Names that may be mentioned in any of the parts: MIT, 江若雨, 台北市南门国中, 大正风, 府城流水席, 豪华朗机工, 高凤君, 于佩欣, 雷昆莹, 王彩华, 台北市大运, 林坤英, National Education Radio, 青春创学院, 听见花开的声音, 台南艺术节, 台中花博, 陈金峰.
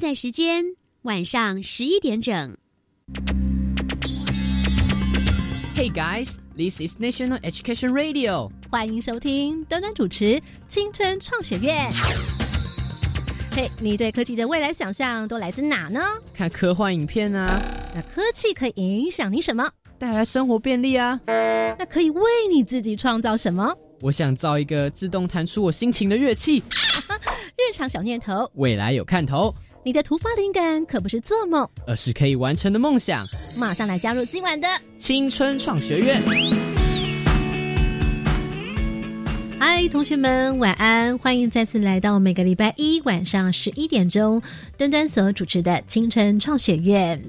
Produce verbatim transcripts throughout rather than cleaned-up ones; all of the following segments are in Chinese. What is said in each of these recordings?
现在时间晚上十一点整。Hey guys, this is National Education Radio. 欢迎收听端端主持青春创学院。嘿、hey, 你对科技的未来想象都来自哪呢？看科幻影片啊。那科技可以影响你什么？带来生活便利啊。那可以为你自己创造什么？我想造一个自动弹出我心情的乐器。日常小念头，未来有看头。你的突发灵感可不是做梦，而是可以完成的梦想。马上来加入今晚的青春创学院。嗨，同学们晚安，欢迎再次来到每个礼拜一晚上十一点钟端端所主持的青春创学院。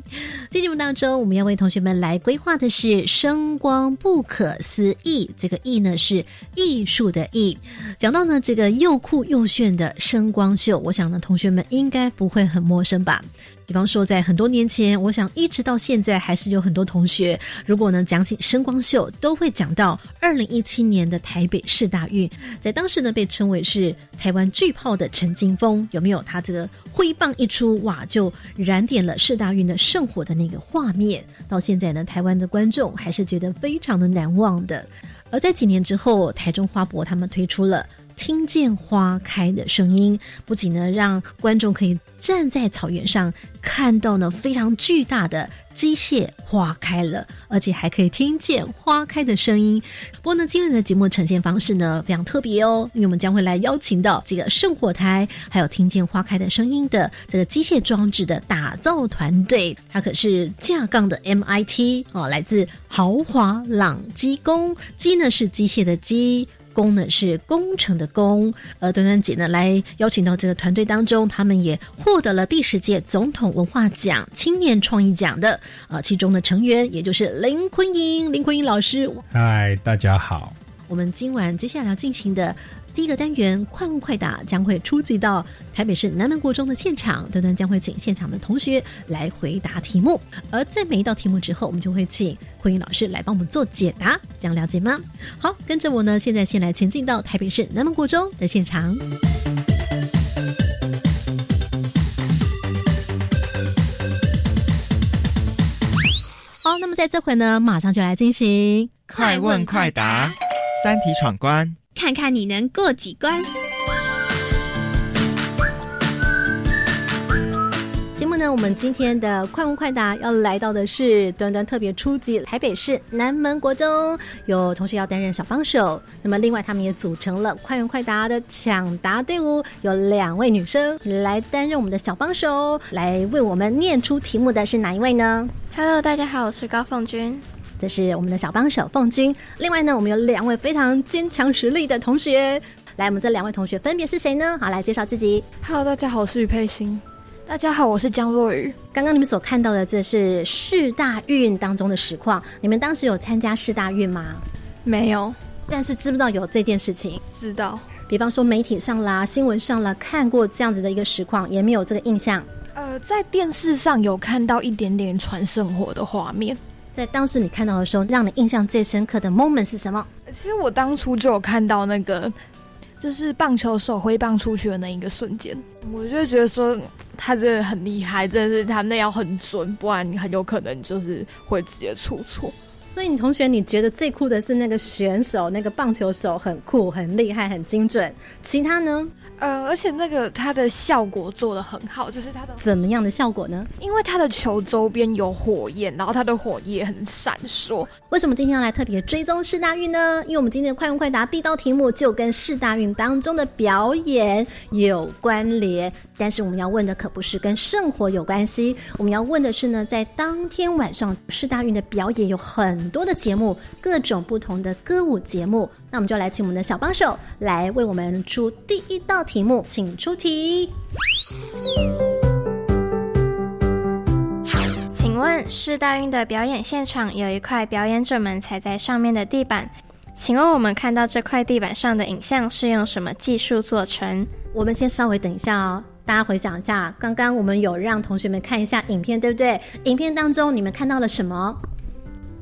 在节目当中，我们要为同学们来规划的是声光不可思议，这个艺呢是艺术的艺。讲到呢这个又酷又炫的声光秀，我想呢同学们应该不会很陌生吧。比方说在很多年前，我想一直到现在还是有很多同学，如果呢讲起声光秀都会讲到二零一七年的台北市大运，在当时呢被称为是台湾巨炮的陈金峰，有没有？他这个挥棒一出，哇，就燃点了市大运的圣火的那个画面，到现在呢台湾的观众还是觉得非常的难忘的。而在几年之后，台中花博他们推出了听见花开的声音，不仅呢让观众可以站在草原上看到呢非常巨大的机械花开了，而且还可以听见花开的声音。不过呢今天的节目呈现方式呢非常特别哦，因为我们将会来邀请到这个圣火台还有听见花开的声音的这个机械装置的打造团队，它可是架杠的 M I T、哦、来自豪华朗机工，机呢是机械的机，工呢是工程的工。呃，端端姐呢来邀请到这个团队当中，他们也获得了第十届总统文化奖青年创意奖的呃，其中的成员也就是林坤英，林坤英老师。嗨，大家好。我们今晚接下来要进行的第一个单元快问快答将会出击到台北市南门国中的现场，端端将会请现场的同学来回答题目，而在每一道题目之后，我们就会请坤英老师来帮我们做解答，这样了解吗？好，跟着我呢，现在先来前进到台北市南门国中的现场。好，那么在这回呢，马上就来进行快问快答，三题闯关，看看你能过几关。节目呢，我们今天的快问快答要来到的是端端特别出击台北市南门国中，有同学要担任小帮手，那么另外他们也组成了快问快答的抢答队伍，有两位女生来担任我们的小帮手，来为我们念出题目的是哪一位呢？ Hello， 大家好，我是高凤君，这是我们的小帮手凤君。另外呢，我们有两位非常坚强实力的同学，来，我们这两位同学分别是谁呢？好，来介绍自己。Hello， 大家好，我是于佩欣。大家好，我是江若雨。刚刚你们所看到的，这是市大运当中的实况。你们当时有参加市大运吗？没有，但是知不知道有这件事情？知道。比方说媒体上啦、新闻上啦，看过这样子的一个实况，也没有这个印象。呃，在电视上有看到一点点传圣火的画面。在当时你看到的时候，让你印象最深刻的 moment 是什么？其实我当初就有看到那个，就是棒球手挥棒出去的那一个瞬间，我就觉得说他真的很厉害，真的是他那要很准，不然很有可能就是会直接出错。所以你同学，你觉得最酷的是那个选手，那个棒球手很酷、很厉害、很精准，其他呢？呃，而且那个他的效果做得很好，就是他的怎么样的效果呢？因为他的球周边有火焰，然后他的火焰很闪烁。为什么今天要来特别追踪市大运呢？因为我们今天的快问快答第一道题目就跟市大运当中的表演有关联，但是我们要问的可不是跟圣火有关系，我们要问的是呢，在当天晚上市大运的表演有很很多的节目，各种不同的歌舞节目，那我们就来请我们的小帮手来为我们出第一道题目，请出题。请问市大运的表演现场有一块表演者们踩在上面的地板，请问我们看到这块地板上的影像是用什么技术做成？我们先稍微等一下哦，大家回想一下，刚刚我们有让同学们看一下影片，对不对？影片当中你们看到了什么？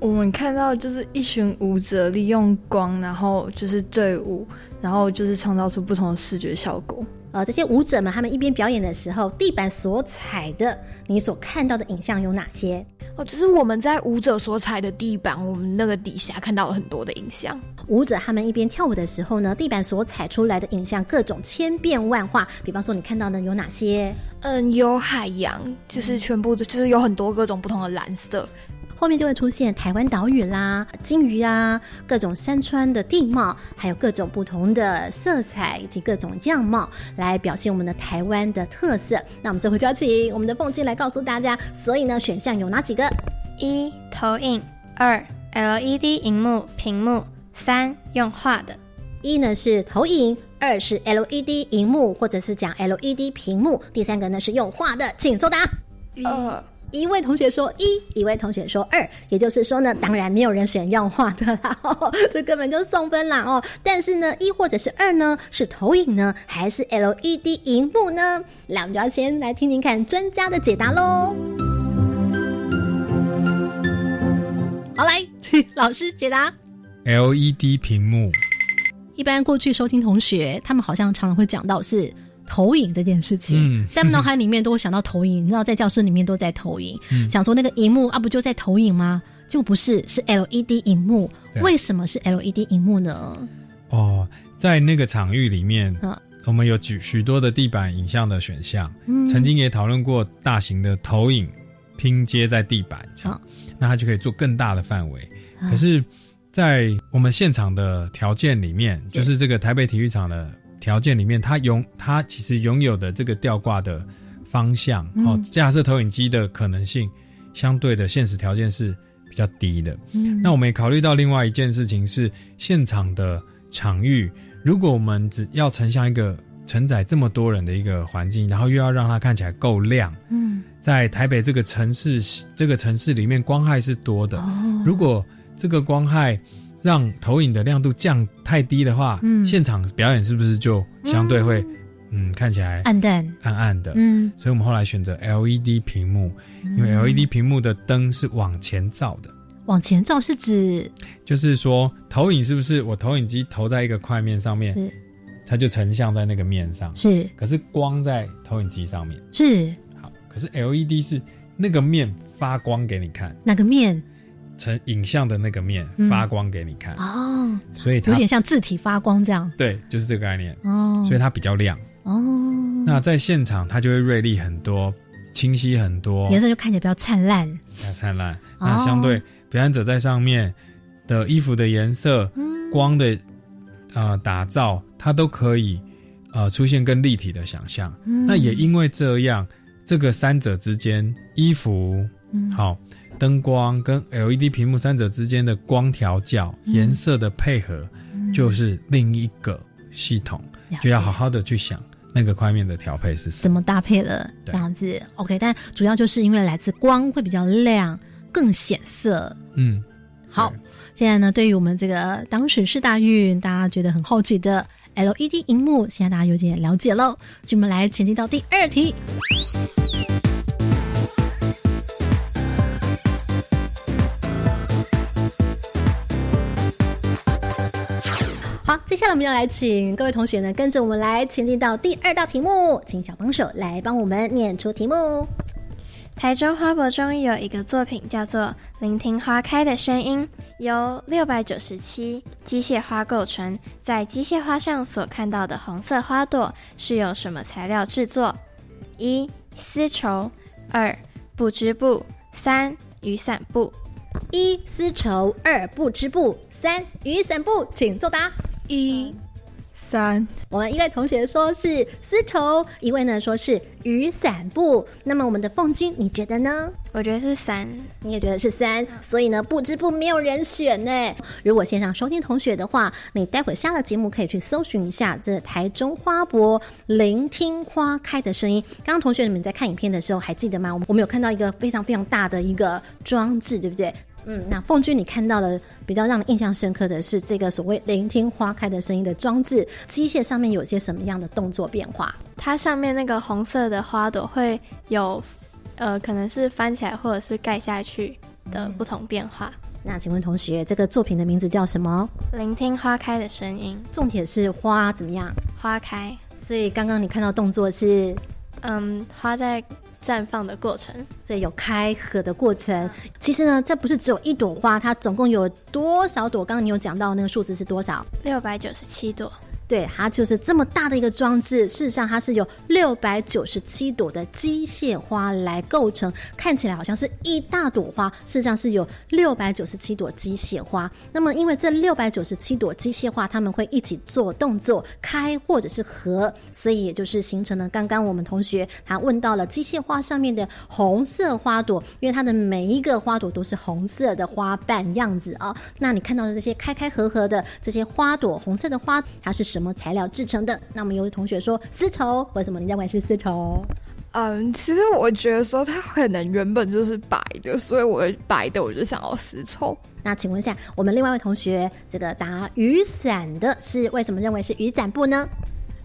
我们看到就是一群舞者利用光，然后就是队伍，然后就是创造出不同的视觉效果。呃，这些舞者们他们一边表演的时候，地板所踩的你所看到的影像有哪些？哦，就是我们在舞者所踩的地板，我们那个底下看到了很多的影像。舞者他们一边跳舞的时候呢，地板所踩出来的影像各种千变万化。比方说你看到的有哪些？嗯，有海洋，就是全部就是有很多各种不同的蓝色，后面就会出现台湾岛屿啦、鲸鱼啊、各种山川的地貌，还有各种不同的色彩以及各种样貌，来表现我们的台湾的特色。那我们这回就要请我们的凤青来告诉大家，所以呢选项有哪几个？一、投影；二、L E D 萤幕屏幕；三、用画的。一呢是投影，二是 L E D 萤幕或者是讲 L E D 屏幕，第三个呢是用画的。请作答。二一位同学说一，一位同学说二，也就是说呢，当然没有人选用画的啦，哦，这根本就是送分啦哦。但是呢，一或者是二呢，是投影呢，还是 L E D 萤幕呢？那我们就要先来听听看专家的解答喽。好，来，请老师解答。L E D 屏幕。一般过去收听同学，他们好像常常会讲到是投影这件事情，嗯，在脑海里面都会想到投影，你知道在教室里面都在投影，嗯，想说那个萤幕啊不就在投影吗？就不是，是 L E D 萤幕。为什么是 L E D 萤幕呢？哦，在那个场域里面，啊，我们有举许多的地板影像的选项，嗯，曾经也讨论过大型的投影拼接在地板这样，啊，那它就可以做更大的范围，啊，可是在我们现场的条件里面，就是这个台北体育场的条件里面，它拥它其实拥有的这个吊挂的方向，嗯哦，架设投影机的可能性相对的现实条件是比较低的，嗯，那我们也考虑到另外一件事情是现场的场域，如果我们只要呈现一个承载这么多人的一个环境，然后又要让它看起来够亮，嗯，在台北这个城市这个城市里面光害是多的，哦，如果这个光害让投影的亮度降太低的话，嗯，现场表演是不是就相对会 嗯, 嗯看起来暗淡暗暗的，嗯，所以我们后来选择 L E D 屏幕，嗯，因为 L E D 屏幕的灯是往前照的。往前照是指就是说投影是不是我投影机投在一个块面上面，它就成像在那个面上，是，可是光在投影机上面，是，好，可是 L E D 是那个面发光给你看，那个面成影像的那个面发光给你看，嗯，哦，所以它有点像字体发光这样，对，就是这个概念，哦，所以它比较亮，哦，那在现场它就会锐利很多，清晰很多，颜色就看起来比较灿烂，比较灿烂，哦，那相对表演者在上面的衣服的颜色，嗯，光的呃打造，它都可以呃出现更立体的想象，嗯，那也因为这样，这个三者之间衣服，嗯，好，灯光跟 L E D 屏幕三者之间的光调教，嗯，颜色的配合，嗯，就是另一个系统，就要好好的去想那个块面的调配是什么，怎么搭配了这样子。 OK， 但主要就是因为来自光会比较亮更显色。嗯，好，现在呢对于我们这个当时是大运大家觉得很好奇的 L E D 萤幕，现在大家有点了解了，就我们来前进到第二题。好，接下来我们要来请各位同学呢跟着我们来前进到第二道题目，请小帮手来帮我们念出题目。台中花博中有一个作品叫做《聆听花开的声音》，由六百九十七机械花构成，在机械花上所看到的红色花朵是由什么材料制作？一、丝绸，二、不织布，三、雨伞布。一、丝绸，二、不织布，三、雨伞布，请作答。一、三，我们一位同学说是丝绸，一位呢说是雨伞布。那么我们的凤君，你觉得呢？我觉得是三，你也觉得是三，所以呢，不织布没有人选呢。如果线上收听同学的话，你待会下了节目可以去搜寻一下这台中花博聆听花开的声音。刚刚同学你们在看影片的时候还记得吗？我们有看到一个非常非常大的一个装置，对不对？嗯，那凤君你看到了比较让你印象深刻的是这个所谓聆听花开的声音的装置，机械上面有些什么样的动作变化？它上面那个红色的花朵会有呃，可能是翻起来或者是盖下去的不同变化，嗯，那请问同学，这个作品的名字叫什么？聆听花开的声音。重点是花怎么样？花开。所以刚刚你看到动作是，嗯，花在绽放的过程，所以有开合的过程、嗯、其实呢这不是只有一朵花，它总共有多少朵？刚刚你有讲到那个数字是多少？六百九十七朵。对，它就是这么大的一个装置，事实上它是有六百九十七朵的机械花来构成，看起来好像是一大朵花，事实上是有六百九十七朵机械花。那么因为这六百九十七朵机械花它们会一起做动作，开或者是合，所以也就是形成了刚刚我们同学他问到了机械花上面的红色花朵，因为它的每一个花朵都是红色的花瓣样子啊、哦。那你看到的这些开开合合的这些花朵，红色的花它是什么什么材料制成的？那我们有同学说丝绸，为什么你认为是丝绸？嗯，其实我觉得说它可能原本就是白的，所以我白的我就想要丝绸。那请问一下，我们另外一位同学，这个打雨伞的是为什么认为是雨伞布呢？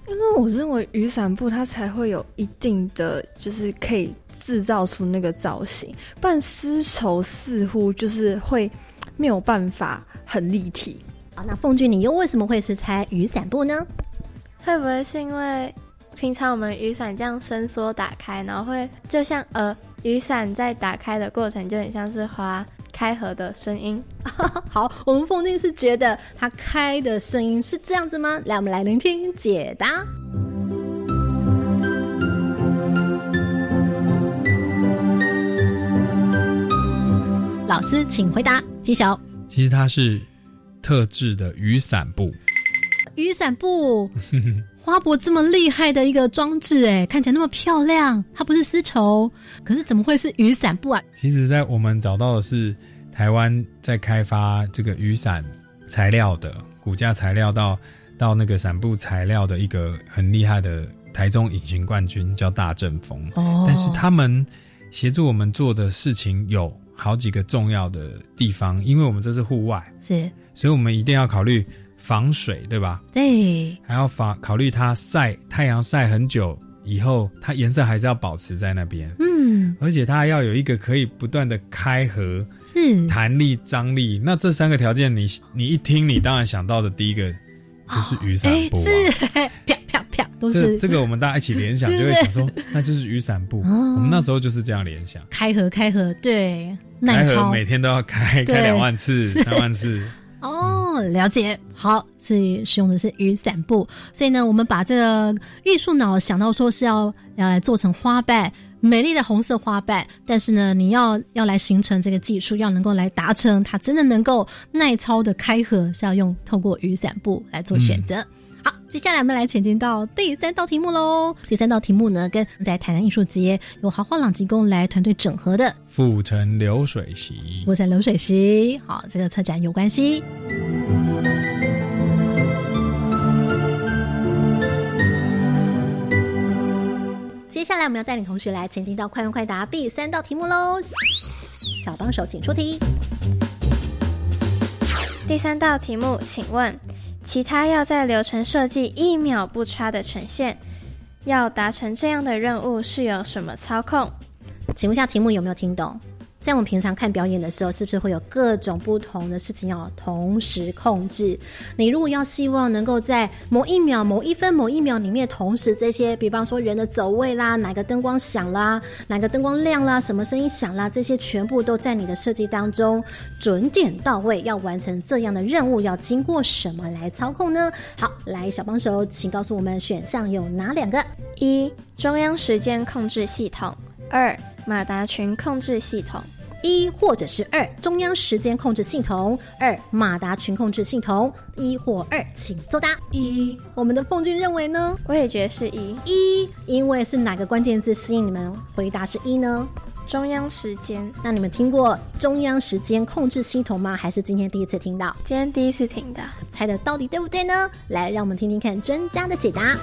因为我认为雨伞布它才会有一定的，就是可以制造出那个造型，不然丝绸似乎就是会没有办法很立体。好，那凤俊你又为什么会是猜雨伞布呢？会不会是因为平常我们雨伞这样伸缩打开，然后会就像呃雨伞在打开的过程就很像是花开合的声音。好，我们凤俊是觉得它开的声音是这样子吗？来，我们来聆听解答。老师请回答。揭晓，其实它是特制的雨伞布。雨伞布花博这么厉害的一个装置，哎，看起来那么漂亮，它不是丝绸，可是怎么会是雨伞布啊？其实在我们找到的是台湾在开发这个雨伞材料的骨架材料到到那个伞布材料的一个很厉害的台中隐形冠军，叫大正风、哦、但是他们协助我们做的事情有好几个重要的地方，因为我们这是户外，是，所以我们一定要考虑防水，对吧？对，还要防考虑它晒太阳晒很久以后，它颜色还是要保持在那边。嗯，而且它要有一个可以不断的开合，是弹力、张力。那这三个条件你，你你一听，你当然想到的第一个就是雨伞布、啊哦欸，是、欸、啪啪啪，都是、這個、这个我们大家一起联想，就会想说那就是雨伞布、哦。我们那时候就是这样联想，开合开合，对。开合每天都要开开两万次三万次哦，了解。好，所以使用的是雨伞布，所以呢我们把这个艺术脑想到说是要要来做成花瓣，美丽的红色花瓣，但是呢你要要来形成这个技术，要能够来达成它真的能够耐操的开合，是要用透过雨伞布来做选择、嗯。好，接下来我们来前进到第三道题目咯。第三道题目呢，跟在台南艺术节由豪华朗吉工来团队整合的府城流水席。府城流水席，好，这个策展有关系。接下来我们要带领同学来前进到快问快答第三道题目咯。小帮手请出题。第三道题目，请问其他要在流程设计一秒不差的呈现，要达成这样的任务是有什么操控？请问一下题目有没有听懂？在我们平常看表演的时候，是不是会有各种不同的事情要同时控制？你如果要希望能够在某一秒、某一分、某一秒里面同时这些，比方说人的走位啦，哪个灯光响啦，哪个灯光亮啦，什么声音响啦，这些全部都在你的设计当中准点到位，要完成这样的任务，要经过什么来操控呢？好，来，小帮手请告诉我们选项有哪两个？一、中央时间控制系统。二、马达群控制系统。一或者是二，中央时间控制系统；二，马达群控制系统。一或二，请作答。一，我们的凤君认为呢？我也觉得是一。一，因为是哪个关键字吸引你们回答是一呢？中央时间。那你们听过中央时间控制系统吗？还是今天第一次听到？今天第一次听到，猜的到底对不对呢？来，让我们听听看专家的解答。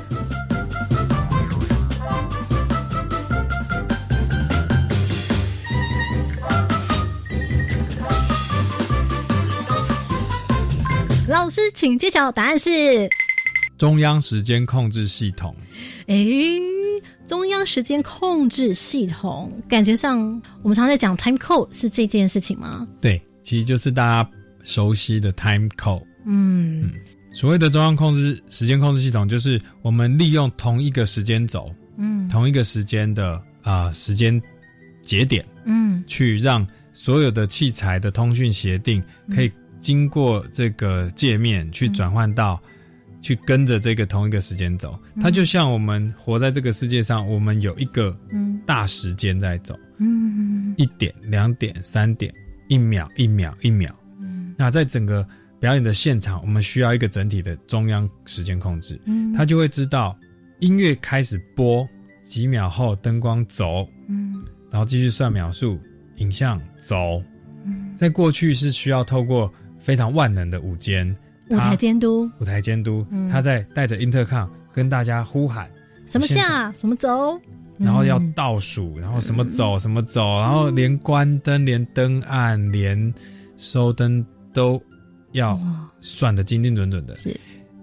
老师请揭晓，答案是中央时间控制系统。诶，中央时间控制系统，感觉上我们常在讲 time code 是这件事情吗？对，其实就是大家熟悉的 time code。 嗯, 嗯所谓的中央控制时间控制系统，就是我们利用同一个时间轴，嗯，同一个时间的呃时间节点，嗯，去让所有的器材的通讯协定可以经过这个界面去转换到、嗯、去跟着这个同一个时间轴、嗯、它就像我们活在这个世界上，我们有一个大时间在走，嗯，一点两点三点一秒一秒一秒、嗯、那在整个表演的现场，我们需要一个整体的中央时间控制，嗯，他就会知道音乐开始播几秒后灯光走，嗯，然后继续算秒数，影像走，嗯，在过去是需要透过非常万能的舞间舞台监督舞台监督、嗯、他在带着 intercom 跟大家呼喊什么下什么走，然后要倒数，然后什么走、嗯、什么走，然后连关灯连灯暗连收灯都要算得精精准准的。是，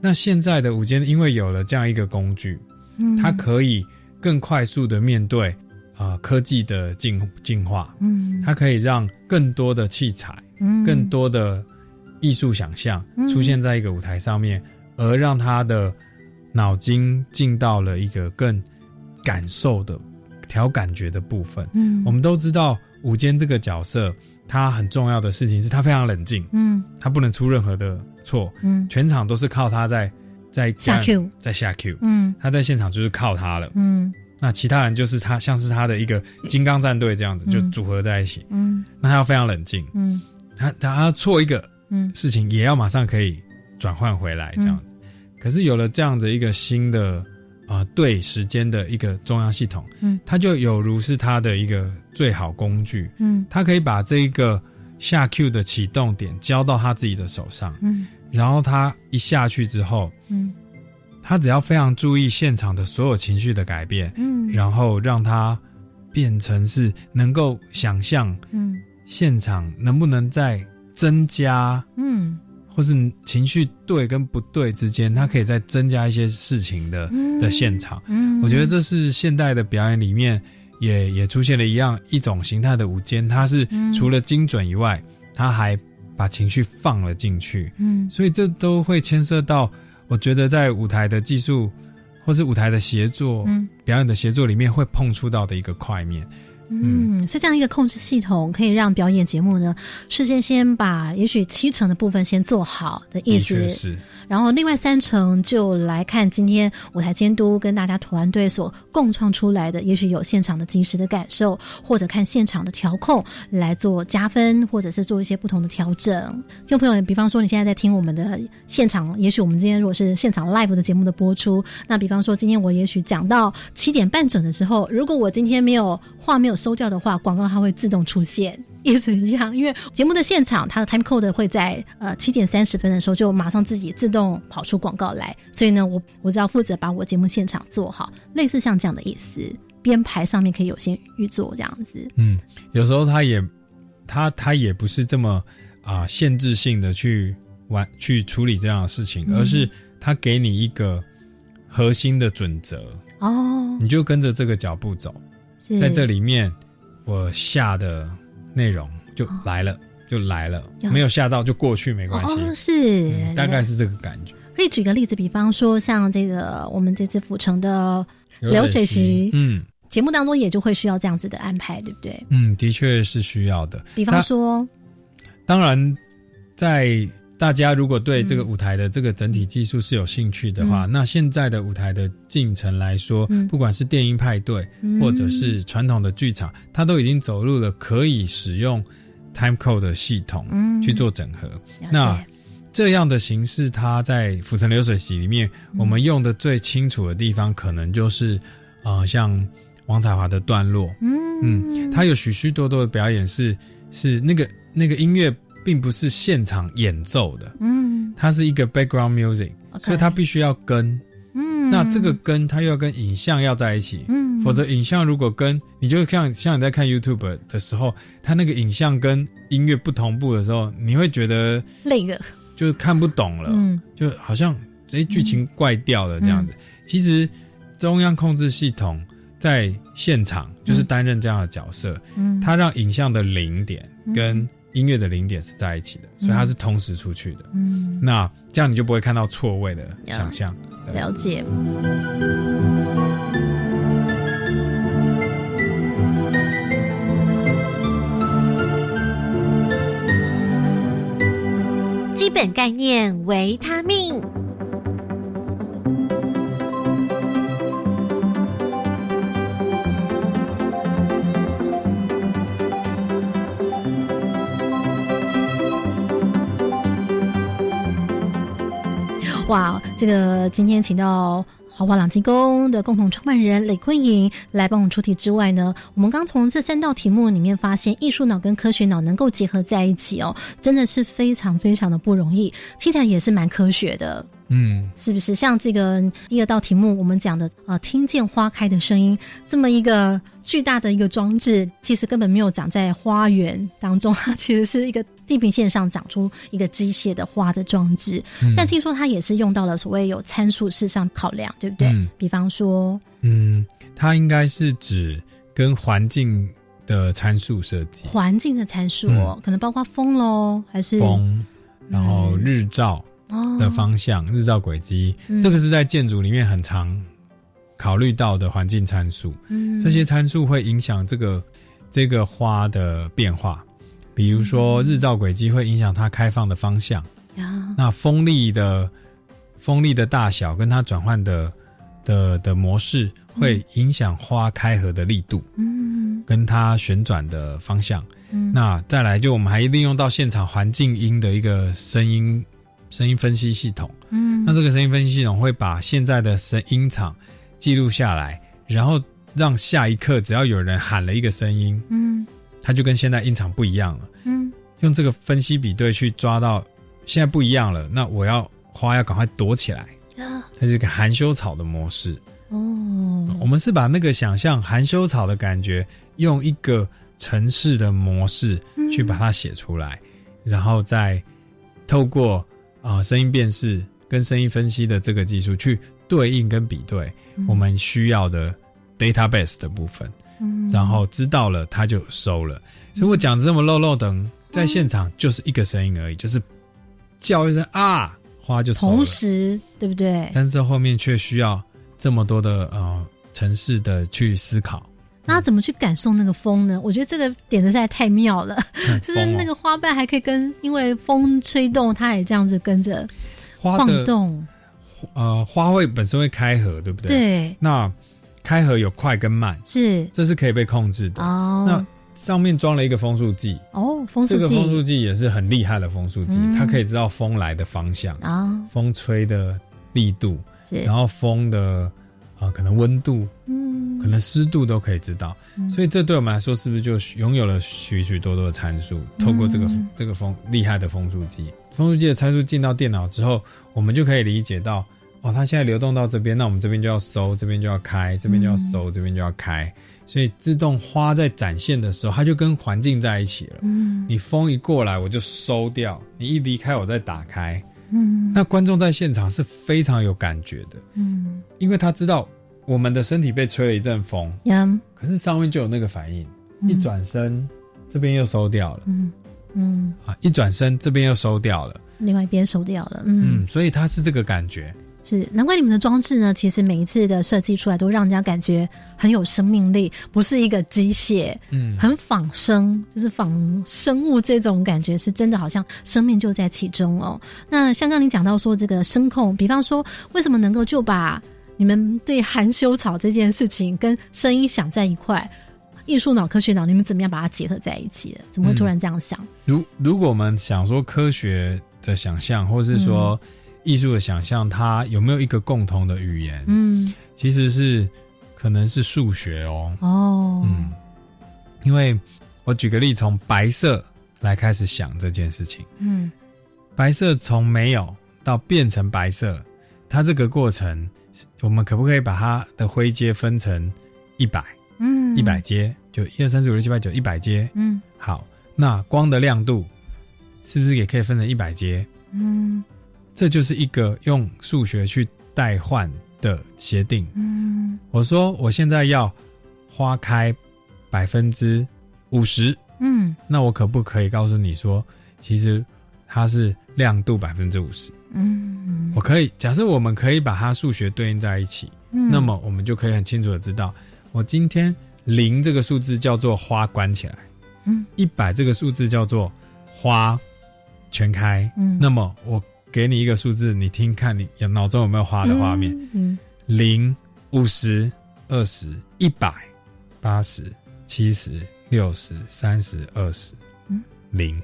那现在的舞间因为有了这样一个工具，嗯，它可以更快速的面对呃科技的进进化，嗯，它可以让更多的器材，嗯，更多的艺术想象、嗯、出现在一个舞台上面，而让它的脑筋进到了一个更感受的调感觉的部分。嗯，我们都知道舞间这个角色他很重要的事情是他非常冷静，嗯，他不能出任何的错，嗯，全场都是靠他在在下 Q 在下 Q， 嗯，他在现场就是靠他了，嗯，那其他人就是他像是他的一个金刚战队这样子、嗯、就组合在一起，嗯，那他要非常冷静，嗯，他他错一个事情也要马上可以转换回来这样子、嗯、可是有了这样的一个新的呃对时间的一个中央系统，嗯，它就有如是它的一个最好工具，嗯，它可以把这一个下 Q 的启动点交到他自己的手上，嗯，然后他一下去之后，嗯，他只要非常注意现场的所有情绪的改变，嗯，然后让它变成是能够想象，嗯，现场能不能再增加，嗯，或是情绪对跟不对之间，它可以再增加一些事情的、嗯、的现场、嗯、我觉得这是现代的表演里面也也出现了一样一种形态的舞间，它是除了精准以外，它还把情绪放了进去，嗯，所以这都会牵涉到我觉得在舞台的技术或是舞台的协作、嗯、表演的协作里面会碰触到的一个块面。嗯，所以这样一个控制系统可以让表演节目呢事先先把也许七成的部分先做好的意思，的确是，然后另外三成就来看今天舞台监督跟大家团队所共创出来的，也许有现场的即时的感受，或者看现场的调控来做加分，或者是做一些不同的调整。听众朋友，比方说你现在在听我们的现场，也许我们今天如果是现场 live 的节目的播出，那比方说今天我也许讲到七点半整的时候，如果我今天没有话没有收掉的话，广告它会自动出现，意思一样，因为节目的现场它的 time code 会在呃七点三十分的时候就马上自己自动跑出广告来，所以呢我我只要负责把我节目现场做好，类似像这样的意思，编排上面可以有些预做这样子。嗯，有时候它也它它也不是这么啊、呃、限制性的去玩去处理这样的事情、嗯、而是它给你一个核心的准则，哦，你就跟着这个脚步走，在这里面我下的内容就来了、哦、就来了、哦、没有下到就过去没关系、哦、是、嗯、大概是这个感觉。可以举个例子，比方说像这个我们这次府城的流水席，嗯，节目当中也就会需要这样子的安排，对不对？嗯，的确是需要的。比方说当然在大家如果对这个舞台的这个整体技术是有兴趣的话、嗯、那现在的舞台的进程来说、嗯、不管是电音派对、嗯、或者是传统的剧场，它都已经走入了可以使用 time code 的系统去做整合、嗯、那这样的形式它在府城流水席里面、嗯、我们用的最清楚的地方可能就是呃，像王彩华的段落， 嗯, 嗯，它有许许多多的表演是是那个那个音乐并不是现场演奏的，嗯，它是一个 background music、okay、所以它必须要跟，嗯，那这个跟它又要跟影像要在一起，嗯，否则影像如果跟你就像像你在看 YouTube 的时候，它那个影像跟音乐不同步的时候，你会觉得累了，就看不懂了，嗯，就好像哎剧情怪掉了这样子、嗯嗯、其实中央控制系统在现场就是担任这样的角色，嗯，它让影像的零点跟音乐的零点是在一起的，所以它是同时出去的。嗯，那这样你就不会看到错位的想象。嗯、了解。基本概念，维他命。哇，这个今天请到豪华朗基宫的共同创办人雷昆莹来帮我们出题之外呢，我们刚从这三道题目里面发现，艺术脑跟科学脑能够结合在一起哦，真的是非常非常的不容易，听起来也是蛮科学的。嗯，是不是像这个第二道题目我们讲的啊、呃，听见花开的声音，这么一个巨大的一个装置，其实根本没有长在花园当中，它其实是一个地平线上长出一个机械的花的装置、嗯、但听说它也是用到了所谓有参数式上考量，对不对、嗯、比方说嗯，它应该是指跟环境的参数设计，环境的参数哦、嗯，可能包括风咯，还是风，然后日照、嗯的方向，日照轨迹、嗯、这个是在建筑里面很常考虑到的环境参数、嗯、这些参数会影响这个这个花的变化，比如说日照轨迹会影响它开放的方向、嗯、那风力的风力的大小跟它转换的的的模式会影响花开合的力度、嗯、跟它旋转的方向、嗯、那再来就我们还利用到现场环境音的一个声音声音分析系统，嗯，那这个声音分析系统会把现在的声音场记录下来，然后让下一刻只要有人喊了一个声音，嗯，它就跟现在音场不一样了，嗯，用这个分析比对去抓到现在不一样了，那我要花要赶快躲起来，它是一个含羞草的模式哦。我们是把那个想象含羞草的感觉，用一个程式的模式去把它写出来，嗯、然后再透过。啊、呃，声音辨识跟声音分析的这个技术去对应跟比对、嗯、我们需要的 database 的部分、嗯、然后知道了它就收了、嗯、所以我讲这么漏漏等在现场就是一个声音而已、嗯、就是叫一声啊花就收了，同时对不对，但是后面却需要这么多的呃程式的去思考，那怎么去感受那个风呢？我觉得这个点实在太妙了、嗯、就是那个花瓣还可以跟因为风吹动它也这样子跟着晃动，花呃，花卉本身会开合对不对？对，那开合有快跟慢，是这是可以被控制的、哦、那上面装了一个风速计哦，风速计这个风速计也是很厉害的风速计、嗯、它可以知道风来的方向、哦、风吹的力度，然后风的呃、可能温度、嗯、可能湿度都可以知道、嗯、所以这对我们来说是不是就拥有了许许多多的参数，透过这个、嗯、这个风厉害的风速计，风速计的参数进到电脑之后，我们就可以理解到哦，它现在流动到这边，那我们这边就要收，这边就要开，这边就要收、嗯、这边就要开，所以自动花在展现的时候它就跟环境在一起了、嗯、你风一过来我就收掉，你一离开我再打开，嗯，那观众在现场是非常有感觉的，嗯，因为他知道我们的身体被吹了一阵风、嗯、可是上面就有那个反应、嗯、一转身这边又收掉了，嗯嗯啊，一转身这边又收掉了，另外一边收掉了， 嗯, 嗯所以它是这个感觉，是难怪你们的装置呢，其实每一次的设计出来都让人家感觉很有生命力，不是一个机械，嗯，很仿生，就是仿生物这种感觉，是真的好像生命就在其中哦。那像刚你讲到说这个声控，比方说为什么能够就把你们对含羞草这件事情跟声音想在一块，艺术脑科学脑你们怎么样把它结合在一起的？怎么会突然这样想？如、嗯、如果我们想说科学的想象，或是说、嗯艺术的想象，它有没有一个共同的语言？嗯，其实是可能是数学哦。哦，嗯，因为我举个例，从白色来开始想这件事情。嗯，白色从没有到变成白色，它这个过程，我们可不可以把它的灰阶分成一百？嗯，一百阶就一二三四五六七八九一百阶。嗯，好，那光的亮度是不是也可以分成一百阶？嗯。这就是一个用数学去代换的协定。嗯，我说我现在要花开 百分之五十，嗯，那我可不可以告诉你说其实它是亮度 百分之五十？ 嗯，我可以假设我们可以把它数学对应在一起，嗯，那么我们就可以很清楚的知道，我今天零这个数字叫做花关起来，嗯，一百这个数字叫做花全开，嗯，那么我给你一个数字，你听看你脑中有没有花的画面，嗯嗯，零、五十、二十、一百、八十、七十、六十、三十、二十、嗯，零，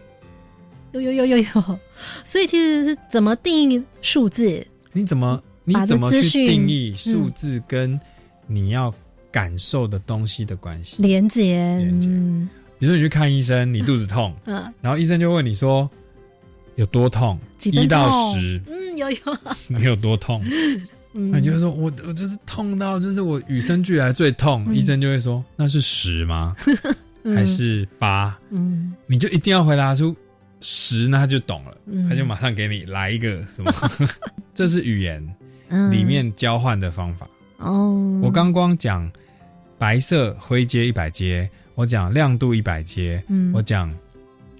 有有有有有，所以其实是怎么定义数字，你怎么你怎么去定义数字跟你要感受的东西的关系连结，连结，嗯，比如说你去看医生，你肚子痛，嗯，然后医生就问你说有多痛，一到十，嗯，有有，没有多痛，嗯，那你就会说我我就是痛到就是我与生俱来最痛，嗯，医生就会说那是十吗？嗯，还是八？嗯，你就一定要回答出十，那他就懂了，嗯，他就马上给你来一个什么，这是语言里面交换的方法。哦，嗯，我刚光讲白色灰阶一百阶，我讲亮度一百阶，嗯，我讲。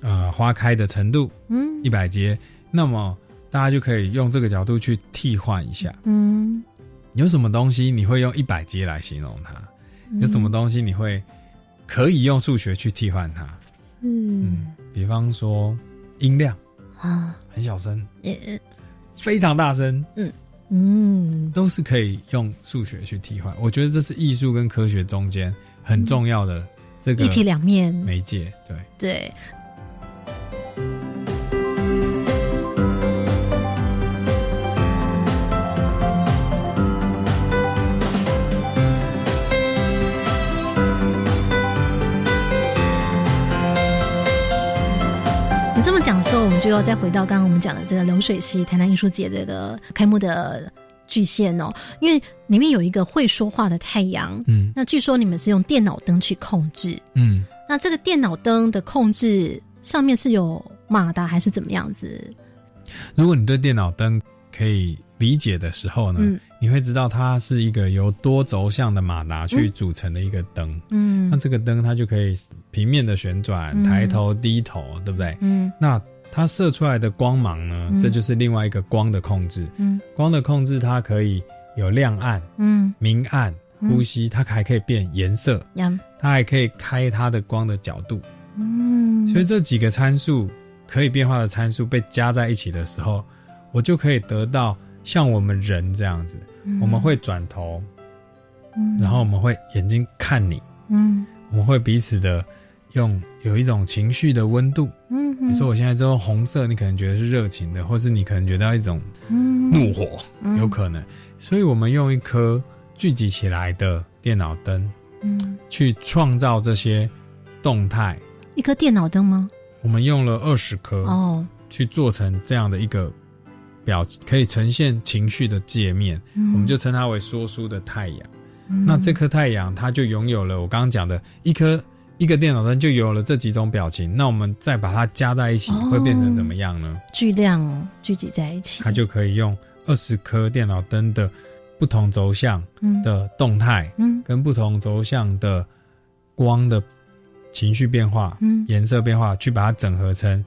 呃，花开的程度，嗯，一百阶，那么大家就可以用这个角度去替换一下，嗯，有什么东西你会用一百阶来形容它，嗯？有什么东西你会可以用数学去替换它？嗯，比方说音量啊，很小声，嗯，非常大声，嗯嗯，都是可以用数学去替换。我觉得这是艺术跟科学中间很重要的这个一体两面媒介，对对。这么讲的时候，我们就要再回到刚刚我们讲的这个流水席台南艺术节这个开幕的巨献哦，因为里面有一个会说话的太阳，嗯，那据说你们是用电脑灯去控制，嗯，那这个电脑灯的控制上面是有马达还是怎么样子？如果你对电脑灯可以理解的时候呢，嗯，你会知道它是一个由多轴向的马达去组成的一个灯，嗯，那这个灯它就可以平面的旋转，嗯，抬头低头，对不对？嗯，那它射出来的光芒呢，嗯，这就是另外一个光的控制，嗯，光的控制它可以有亮暗，嗯，明暗，呼吸，它还可以变颜色，嗯，它还可以开它的光的角度，嗯，所以这几个参数可以变化的参数被加在一起的时候，我就可以得到像我们人这样子，嗯，我们会转头，嗯，然后我们会眼睛看你，嗯，我们会彼此的用有一种情绪的温度，嗯，比如说我现在这种红色，你可能觉得是热情的，或是你可能觉得一种怒火，嗯，有可能，所以我们用一颗聚集起来的电脑灯，嗯，去创造这些动态。一颗电脑灯吗？我们用了二十颗哦，去做成这样的一个表，可以呈现情绪的界面，嗯，我们就称它为说书的太阳，嗯，那这颗太阳它就拥有了我刚刚讲的一颗一个电脑灯就有了这几种表情，那我们再把它加在一起，哦，会变成怎么样呢？巨量哦，聚集在一起，它就可以用二十颗电脑灯的不同轴向的动态，嗯，跟不同轴向的光的情绪变化，嗯，颜色变化去把它整合成，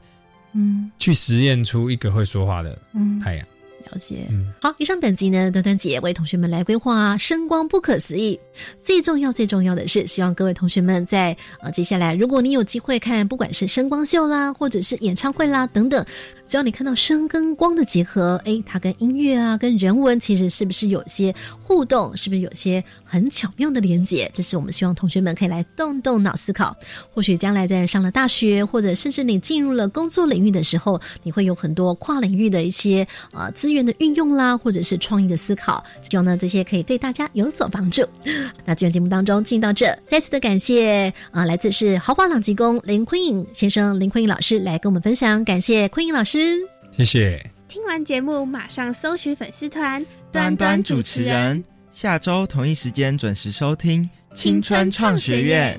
嗯，去实验出一个会说话的太阳，嗯，了解，嗯。好，以上本集呢，端端姐为同学们来规划声光不可思议。最重要最重要的是，希望各位同学们在呃接下来，如果你有机会看，不管是声光秀啦，或者是演唱会啦等等，只要你看到声跟光的结合，哎，它跟音乐啊，跟人文其实是不是有些互动，是不是有些很巧妙的连结？这是我们希望同学们可以来动动脑思考。或许将来在上了大学，或者甚至你进入了工作领域的时候，你会有很多跨领域的一些呃资源的运用啦，或者是创意的思考。希望呢这些可以对大家有所帮助。那今天节目当中进行到这，再次的感谢啊、呃，来自是豪华朗吉宫林坤颖先生、林坤颖老师来跟我们分享，感谢坤颖老师。谢谢。听完节目马上搜寻粉丝团端端主持人，下周同一时间准时收听青春创学院。